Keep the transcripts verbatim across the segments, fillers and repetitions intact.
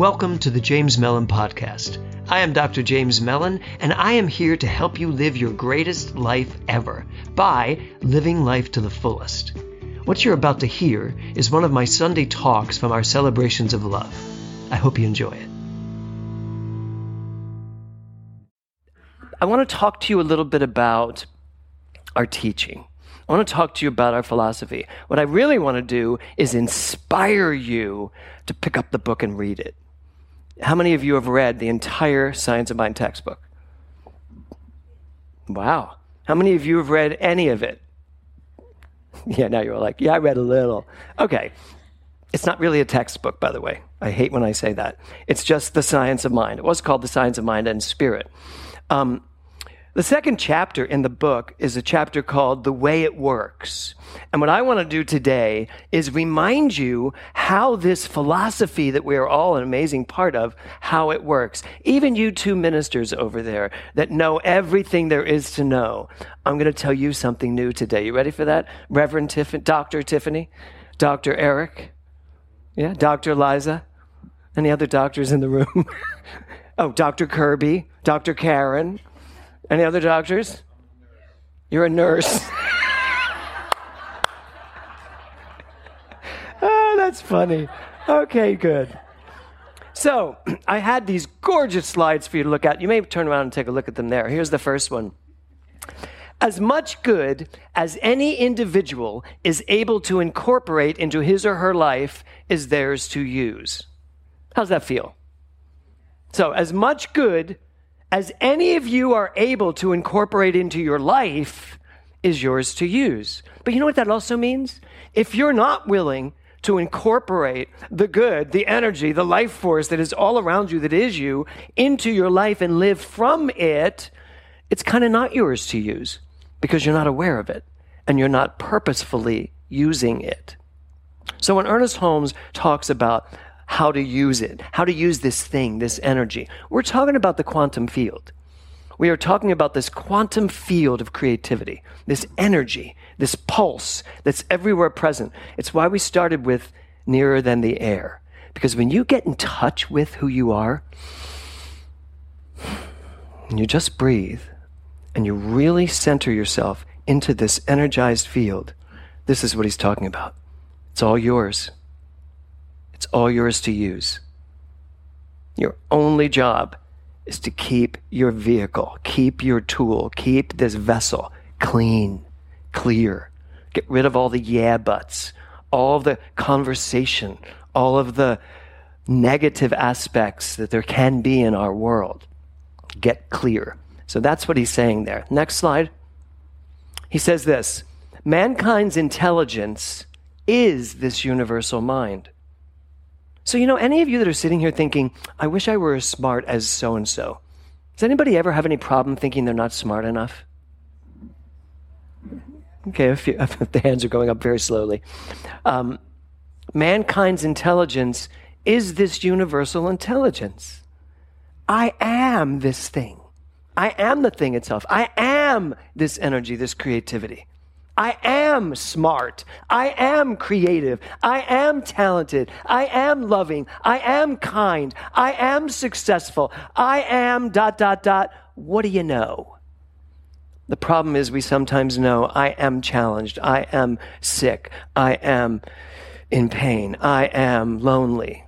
Welcome to the James Mellon Podcast. I am Doctor James Mellon, and I am here to help you live your greatest life ever by living life to the fullest. What you're about to hear is one of my Sunday talks from our Celebrations of Love. I hope you enjoy it. I want to talk to you a little bit about our teaching. I want to talk to you about our philosophy. What I really want to do is inspire you to pick up the book and read it. How many of you have read the entire Science of Mind textbook? Wow. How many of you have read any of it? Yeah, now you're all like, yeah, I read a little. Okay. It's not really a textbook, by the way. I hate when I say that. It's just The Science of Mind. It was called The Science of Mind and Spirit. Um, The second chapter in the book is a chapter called The Way It Works. And what I want to do today is remind you how this philosophy that we are all an amazing part of, how it works. Even you two ministers over there that know everything there is to know, I'm going to tell you something new today. You ready for that? Reverend Tiffany, Doctor Tiffany, Doctor Eric, yeah, Doctor Liza, any other doctors in the room? Oh, Doctor Kirby, Doctor Karen. Any other doctors? You're a nurse. Oh, that's funny. Okay, good. So I had these gorgeous slides for you to look at. You may turn around and take a look at them there. Here's the first one. As much good as any individual is able to incorporate into his or her life is theirs to use. How's that feel? So as much good as any of you are able to incorporate into your life is yours to use. But you know what that also means? If you're not willing to incorporate the good, the energy, the life force that is all around you, that is you, into your life and live from it, it's kind of not yours to use because you're not aware of it and you're not purposefully using it. So when Ernest Holmes talks about how to use it, how to use this thing, this energy. We're talking about the quantum field. We are talking about this quantum field of creativity, this energy, this pulse that's everywhere present. It's why we started with nearer than the air, because when you get in touch with who you are, and you just breathe, and you really center yourself into this energized field, this is what he's talking about. It's all yours. It's all yours to use. Your only job is to keep your vehicle, keep your tool, keep this vessel clean, clear. Get rid of all the yeah buts, all of the conversation, all of the negative aspects that there can be in our world. Get clear. So that's what he's saying there. Next slide. He says this, mankind's intelligence is this universal mind. So, you know, any of you that are sitting here thinking, I wish I were as smart as so-and-so. Does anybody ever have any problem thinking they're not smart enough? Okay, if you, if the hands are going up very slowly. Um, mankind's intelligence is this universal intelligence. I am this thing. I am the thing itself. I am this energy, this creativity. I am smart. I am creative. I am talented. I am loving. I am kind. I am successful. I am dot, dot, dot. What do you know? The problem is we sometimes know I am challenged. I am sick. I am in pain. I am lonely.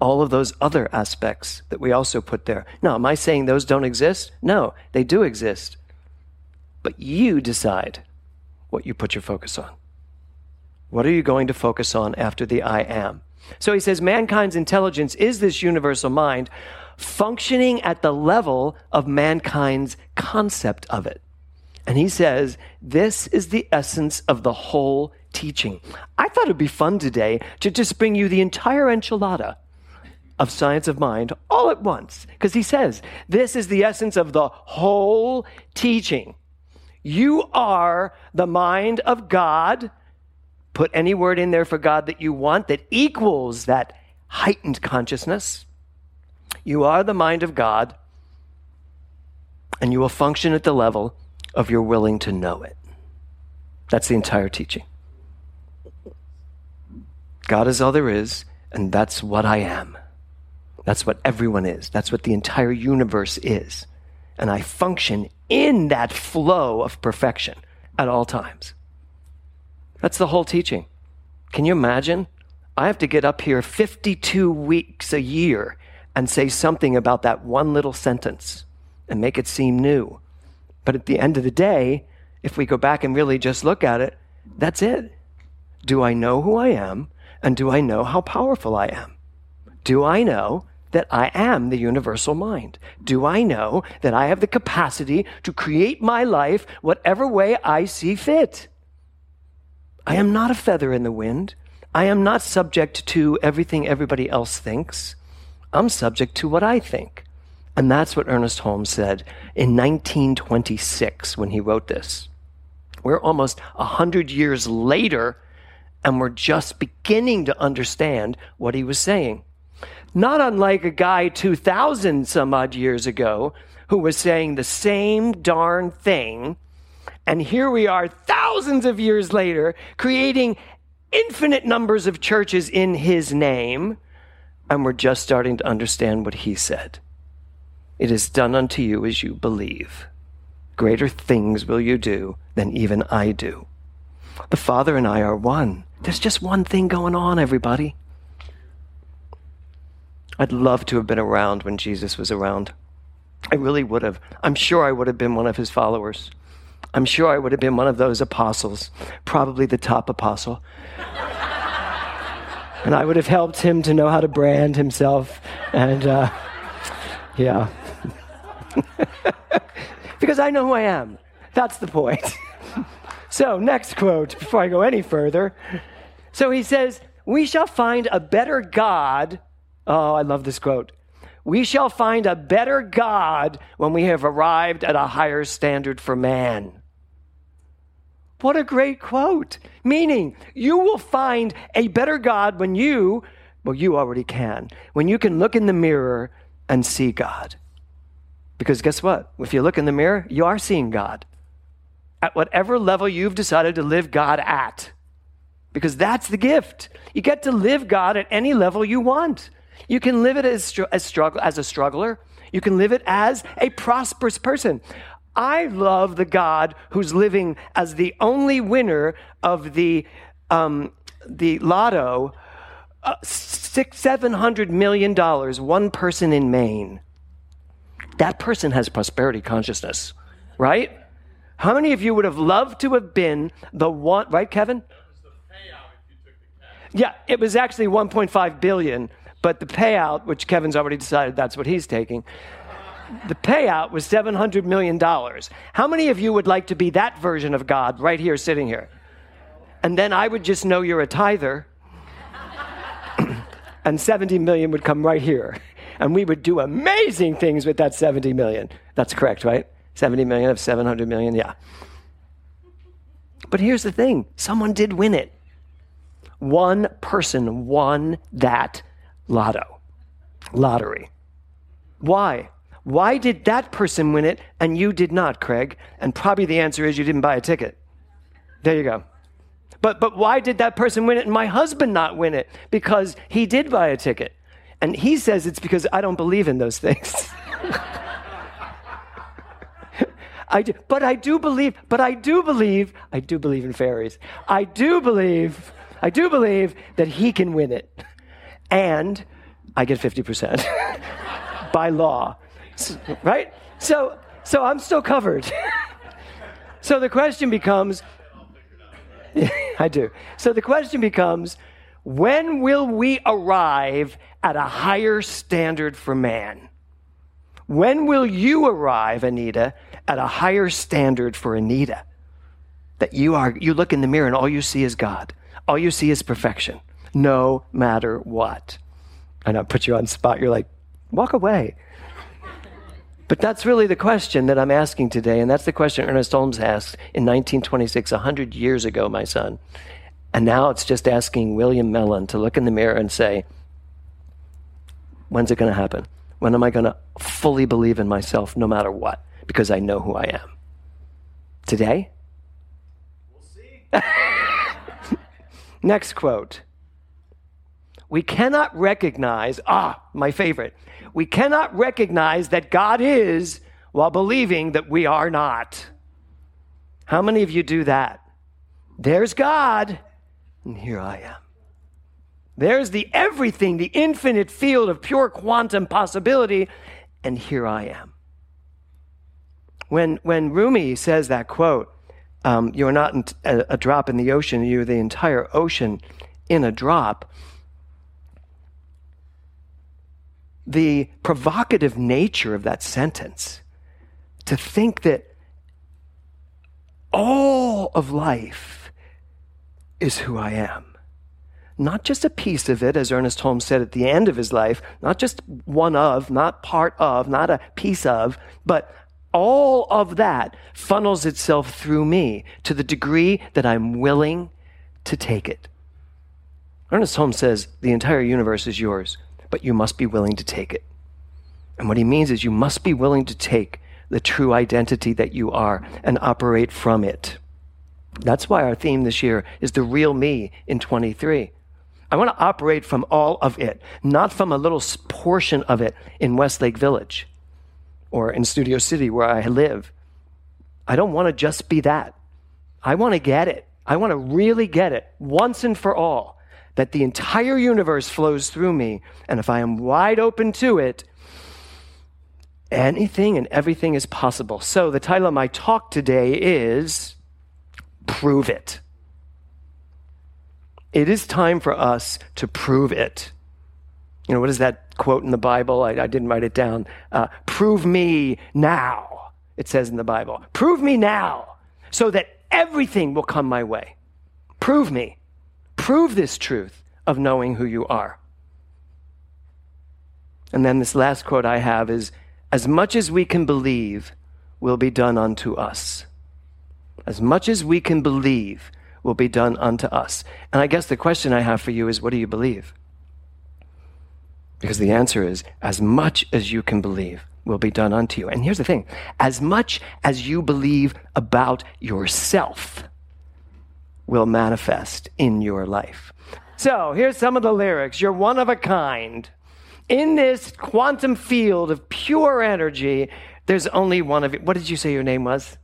All of those other aspects that we also put there. Now, am I saying those don't exist? No, they do exist. But you decide what you put your focus on. What are you going to focus on after the I am? So he says, mankind's intelligence is this universal mind functioning at the level of mankind's concept of it. And he says, this is the essence of the whole teaching. I thought it'd be fun today to just bring you the entire enchilada of Science of Mind all at once. Because he says, this is the essence of the whole teaching. You are the mind of God. Put any word in there for God that you want that equals that heightened consciousness. You are the mind of God, and you will function at the level of your willing to know it. That's the entire teaching. God is all there is, and that's what I am. That's what everyone is. That's what the entire universe is. And I function in that flow of perfection at all times. That's the whole teaching. Can you imagine? I have to get up here fifty-two weeks a year and say something about that one little sentence and make it seem new. But at the end of the day, if we go back and really just look at it, that's it. Do I know who I am? And do I know how powerful I am? Do I know that I am the universal mind? Do I know that I have the capacity to create my life whatever way I see fit? I am not a feather in the wind. I am not subject to everything everybody else thinks. I'm subject to what I think. And that's what Ernest Holmes said in nineteen twenty-six when he wrote this. We're almost one hundred years later, and we're just beginning to understand what he was saying. Not unlike a guy two thousand some odd years ago who was saying the same darn thing, and here we are thousands of years later creating infinite numbers of churches in his name, and we're just starting to understand what he said. It is done unto you as you believe. Greater things will you do than even I do. The Father and I are one. There's just one thing going on, everybody. I'd love to have been around when Jesus was around. I really would have. I'm sure I would have been one of his followers. I'm sure I would have been one of those apostles, probably the top apostle. And I would have helped him to know how to brand himself. And, uh, yeah. Because I know who I am. That's the point. So next quote, before I go any further. So he says, we shall find a better God. Oh, I love this quote. We shall find a better God when we have arrived at a higher standard for man. What a great quote. Meaning, you will find a better God when you, well, you already can, when you can look in the mirror and see God. Because guess what? If you look in the mirror, you are seeing God. At whatever level you've decided to live God at. Because that's the gift. You get to live God at any level you want. You can live it as, as, struggle, as a struggler. You can live it as a prosperous person. I love the God who's living as the only winner of the um, the lotto, uh, six, seven hundred million dollars, one person in Maine. That person has prosperity consciousness, right? How many of you would have loved to have been the one, right, Kevin? That was the payout if you took the cash. Yeah, it was actually one point five billion dollars, but the payout, which Kevin's already decided that's what he's taking, the payout was seven hundred million dollars. How many of you would like to be that version of God right here, sitting here? And then I would just know you're a tither, and seventy million dollars would come right here, and we would do amazing things with that seventy million dollars. That's correct, right? seventy million of seven hundred million, yeah. But here's the thing. Someone did win it. One person won that lotto, lottery. Why? Why did that person win it and you did not, Craig? And probably the answer is you didn't buy a ticket. There you go. But but why did that person win it and my husband not win it? Because he did buy a ticket. And he says it's because I don't believe in those things. I do, but I do believe, but I do believe, I do believe in fairies. I do believe, I do believe that he can win it. And I get fifty percent by law, so, right? So, so I'm still covered. So the question becomes, I do. So the question becomes, when will we arrive at a higher standard for man? When will you arrive, Anita, at a higher standard for Anita? That you are, you look in the mirror and all you see is God. All you see is perfection, no matter what. And I put you on the spot. You're like, walk away. But that's really the question that I'm asking today. And that's the question Ernest Holmes asked in nineteen twenty-six, one hundred years ago, my son. And now it's just asking William Mellon to look in the mirror and say, when's it going to happen? When am I going to fully believe in myself no matter what? Because I know who I am. Today? We'll see. Next quote. We cannot recognize, ah, my favorite, we cannot recognize that God is while believing that we are not. How many of you do that? There's God, and here I am. There's the everything, the infinite field of pure quantum possibility, and here I am. When when Rumi says that quote, um, you're not a, a drop in the ocean, you're the entire ocean in a drop. The provocative nature of that sentence, to think that all of life is who I am. Not just a piece of it, as Ernest Holmes said at the end of his life, not just one of, not part of, not a piece of, but all of that funnels itself through me to the degree that I'm willing to take it. Ernest Holmes says, the entire universe is yours, but you must be willing to take it. And what he means is you must be willing to take the true identity that you are and operate from it. That's why our theme this year is the real me in twenty-three. I want to operate from all of it, not from a little portion of it in Westlake Village or in Studio City where I live. I don't want to just be that. I want to get it. I want to really get it once and for all, that the entire universe flows through me. And if I am wide open to it, anything and everything is possible. So the title of my talk today is Prove It. It is time for us to prove it. You know, what is that quote in the Bible? I, I didn't write it down. Uh, Prove me now, it says in the Bible. Prove me now so that everything will come my way. Prove me. Prove this truth of knowing who you are. And then this last quote I have is, as much as we can believe will be done unto us. As much as we can believe will be done unto us. And I guess the question I have for you is, what do you believe? Because the answer is, as much as you can believe will be done unto you. And here's the thing, as much as you believe about yourself will manifest in your life. So here's some of the lyrics. You're one of a kind. In this quantum field of pure energy, there's only one of you. What did you say your name was?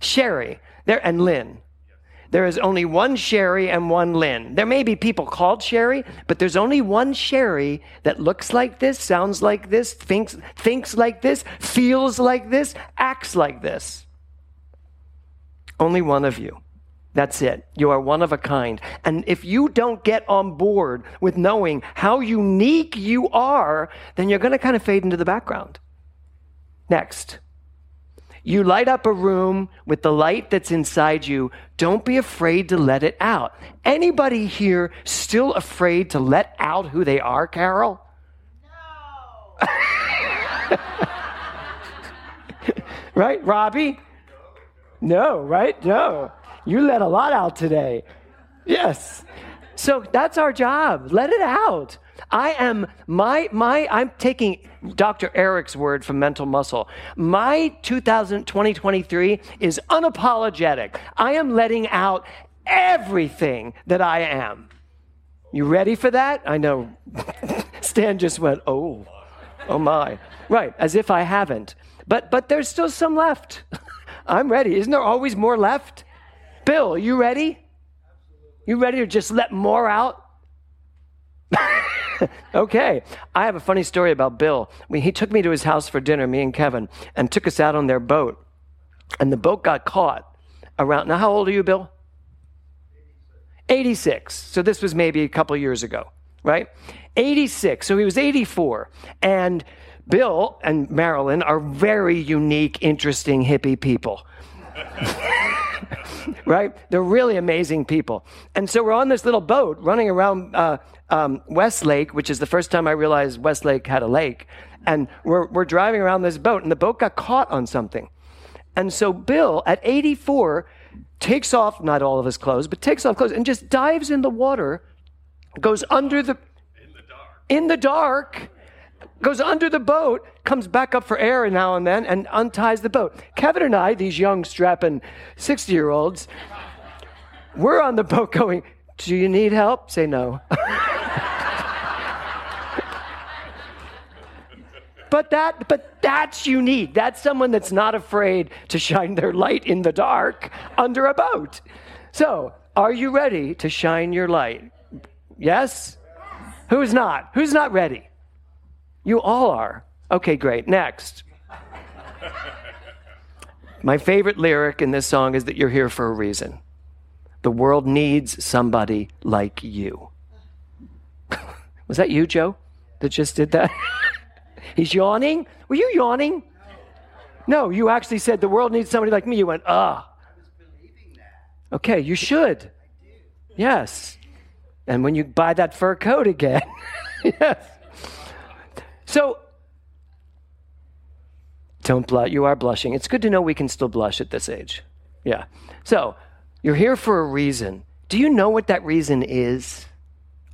Sherry. Sherry. There and Lynn. Yes. There is only one Sherry and one Lynn. There may be people called Sherry, but there's only one Sherry that looks like this, sounds like this, thinks, thinks like this, feels like this, acts like this. Only one of you. That's it. You are one of a kind. And if you don't get on board with knowing how unique you are, then you're going to kind of fade into the background. Next. You light up a room with the light that's inside you. Don't be afraid to let it out. Anybody here still afraid to let out who they are, Carol? No. Right, Robbie? No, right? No. You let a lot out today. Yes. So that's our job. Let it out. I am my, my, I'm taking Doctor Eric's word from Mental Muscle. My two thousand twenty-three is unapologetic. I am letting out everything that I am. You ready for that? I know Stan just went, oh, oh my. Right. As if I haven't, but, but there's still some left. I'm ready. Isn't there always more left? Bill, you ready? You ready to just let more out? Okay. I have a funny story about Bill. When he took me to his house for dinner, me and Kevin, and took us out on their boat. And the boat got caught around, now how old are you, Bill? eighty-six. So this was maybe a couple years ago, right? eighty-six. So he was eighty-four. And Bill and Marilyn are very unique, interesting, hippie people. Right? They're really amazing people. And so we're on this little boat running around uh, um, West Lake, which is the first time I realized West Lake had a lake. And we're we're driving around this boat, and the boat got caught on something. And so Bill, at eighty-four, takes off, not all of his clothes, but takes off clothes and just dives in the water, goes under the... In the dark. In the dark, goes under the boat, comes back up for air now and then, and unties the boat. Kevin and I, these young, strapping sixty-year-olds, we're on the boat going, do you need help? Say no. But that, but that's unique. That's someone that's not afraid to shine their light in the dark under a boat. So, are you ready to shine your light? Yes? Who's not? Who's not ready? You all are. Okay, great. Next. My favorite lyric in this song is that you're here for a reason. The world needs somebody like you. Was that you, Joe, that just did that? He's yawning. Were you yawning? No. No, you actually said the world needs somebody like me. You went, ah. I was believing that. Okay, you should. I do. Yes. And when you buy that fur coat again. Yes. So, don't blush. You are blushing. It's good to know we can still blush at this age. Yeah. So, you're here for a reason. Do you know what that reason is?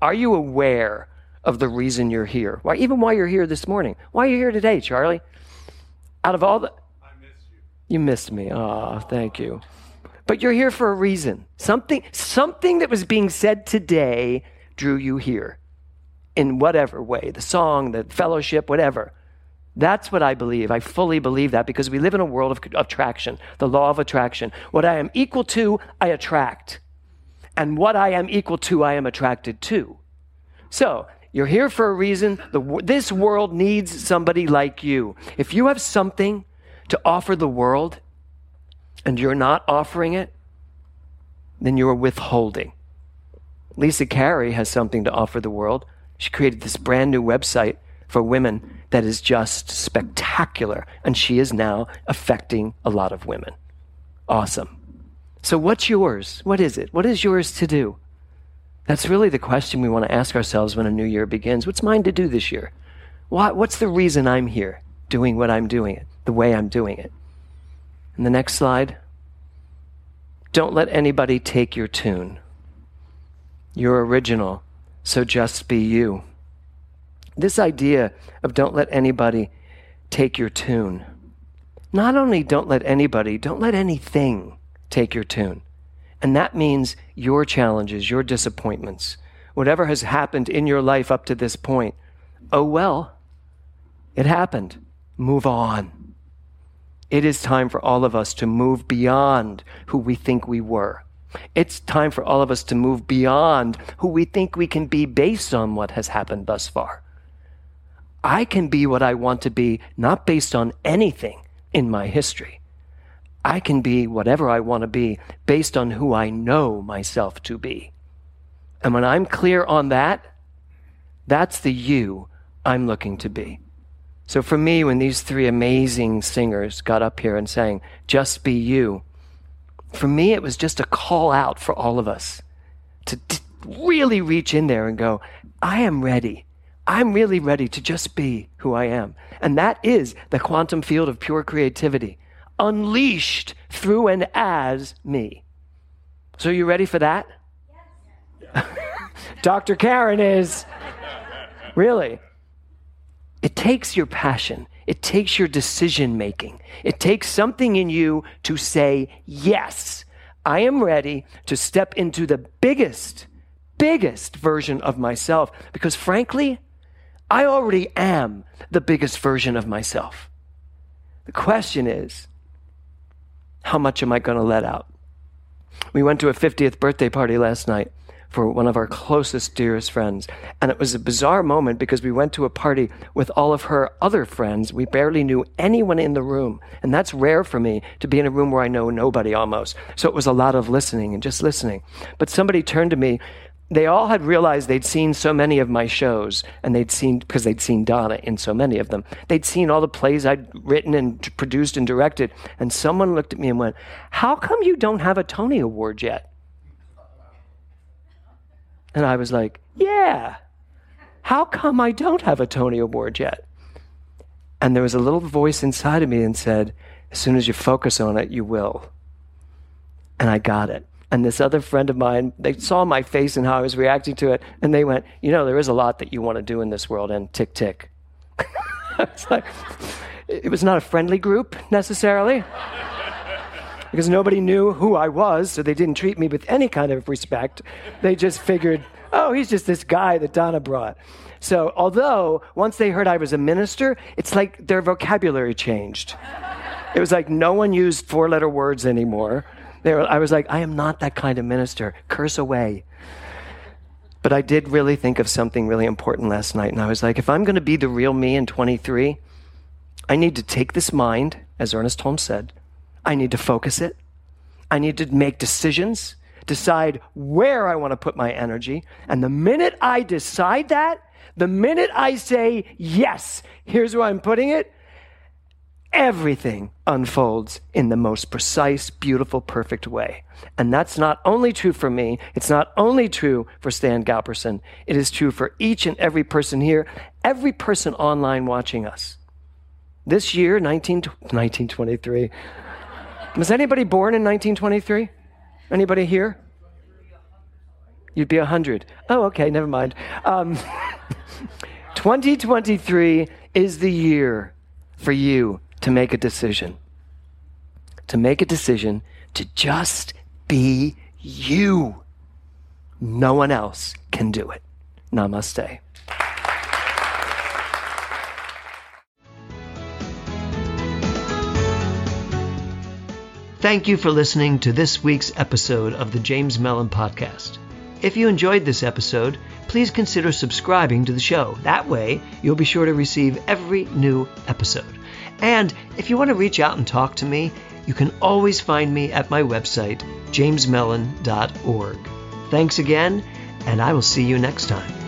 Are you aware of the reason you're here? Why, even why you're here this morning? Why are you here today, Charlie? Out of all the... I missed you. You missed me. Oh, thank you. But you're here for a reason. Something, something that was being said today drew you here in whatever way, the song, the fellowship, whatever. That's what I believe. I fully believe that because we live in a world of attraction, the law of attraction. What I am equal to, I attract. And what I am equal to, I am attracted to. So, you're here for a reason. The, this world needs somebody like you. If you have something to offer the world and you're not offering it, then you're withholding. Lisa Carey has something to offer the world. She created this brand new website for women that is just spectacular. And she is now affecting a lot of women. Awesome. So what's yours? What is it? What is yours to do? That's really the question we want to ask ourselves when a new year begins. What's mine to do this year? Why, what's the reason I'm here doing what I'm doing it, the way I'm doing it? And the next slide. Don't let anybody take your tune. You're original, so just be you. This idea of don't let anybody take your tune. Not only don't let anybody, don't let anything take your tune. And that means your challenges, your disappointments, whatever has happened in your life up to this point. Oh, well, it happened. Move on. It is time for all of us to move beyond who we think we were. It's time for all of us to move beyond who we think we can be based on what has happened thus far. I can be what I want to be, not based on anything in my history. I can be whatever I want to be based on who I know myself to be. And when I'm clear on that, that's the you I'm looking to be. So for me, when these three amazing singers got up here and sang, "Just Be You," for me, it was just a call out for all of us to t- really reach in there and go, I am ready. I'm really ready to just be who I am. And that is the quantum field of pure creativity, unleashed through and as me. So are you ready for that? Yes. Doctor Karen is. Really. It takes your passion. It takes your decision making. It takes something in you to say, yes, I am ready to step into the biggest, biggest version of myself. Because frankly, I already am the biggest version of myself. The question is, how much am I going to let out? We went to a fiftieth birthday party last night for one of our closest, dearest friends. And it was a bizarre moment because we went to a party with all of her other friends. We barely knew anyone in the room. And that's rare for me to be in a room where I know nobody almost. So it was a lot of listening and just listening. But somebody turned to me. They all had realized they'd seen so many of my shows, and they'd seen, because they'd seen Donna in so many of them. They'd seen all the plays I'd written and produced and directed. And someone looked at me and went, how come you don't have a Tony Award yet? And I was like, yeah, how come I don't have a Tony Award yet? And there was a little voice inside of me and said, as soon as you focus on it, you will. And I got it. And this other friend of mine, they saw my face and how I was reacting to it. And they went, you know, there is a lot that you want to do in this world. And tick, tick. I was like, it was not a friendly group necessarily. Because nobody knew who I was, so they didn't treat me with any kind of respect. They just figured oh, he's just this guy that Donna brought. So although once they heard I was a minister, it's like their vocabulary changed. It was like no one used four-letter words anymore. They were, I was like, I am not that kind of minister. Curse away. But I did really think of something really important last night, and I was like, if I'm going to be the real me in twenty-three, I need to take this mind, as Ernest Holmes said, I need to focus it. I need to make decisions, decide where I want to put my energy. And the minute I decide that, the minute I say, yes, here's where I'm putting it, everything unfolds in the most precise, beautiful, perfect way. And that's not only true for me, it's not only true for Stan Galperson, it is true for each and every person here, every person online watching us. This year, nineteen, nineteen twenty-three, was anybody born in nineteen twenty-three? Anybody here? You'd be one hundred. Oh, okay, never mind. Um, twenty twenty-three is the year for you to make a decision. To make a decision to just be you. No one else can do it. Namaste. Thank you for listening to this week's episode of the James Mellon Podcast. If you enjoyed this episode, please consider subscribing to the show. That way, you'll be sure to receive every new episode. And if you want to reach out and talk to me, you can always find me at my website, james mellon dot org. Thanks again, and I will see you next time.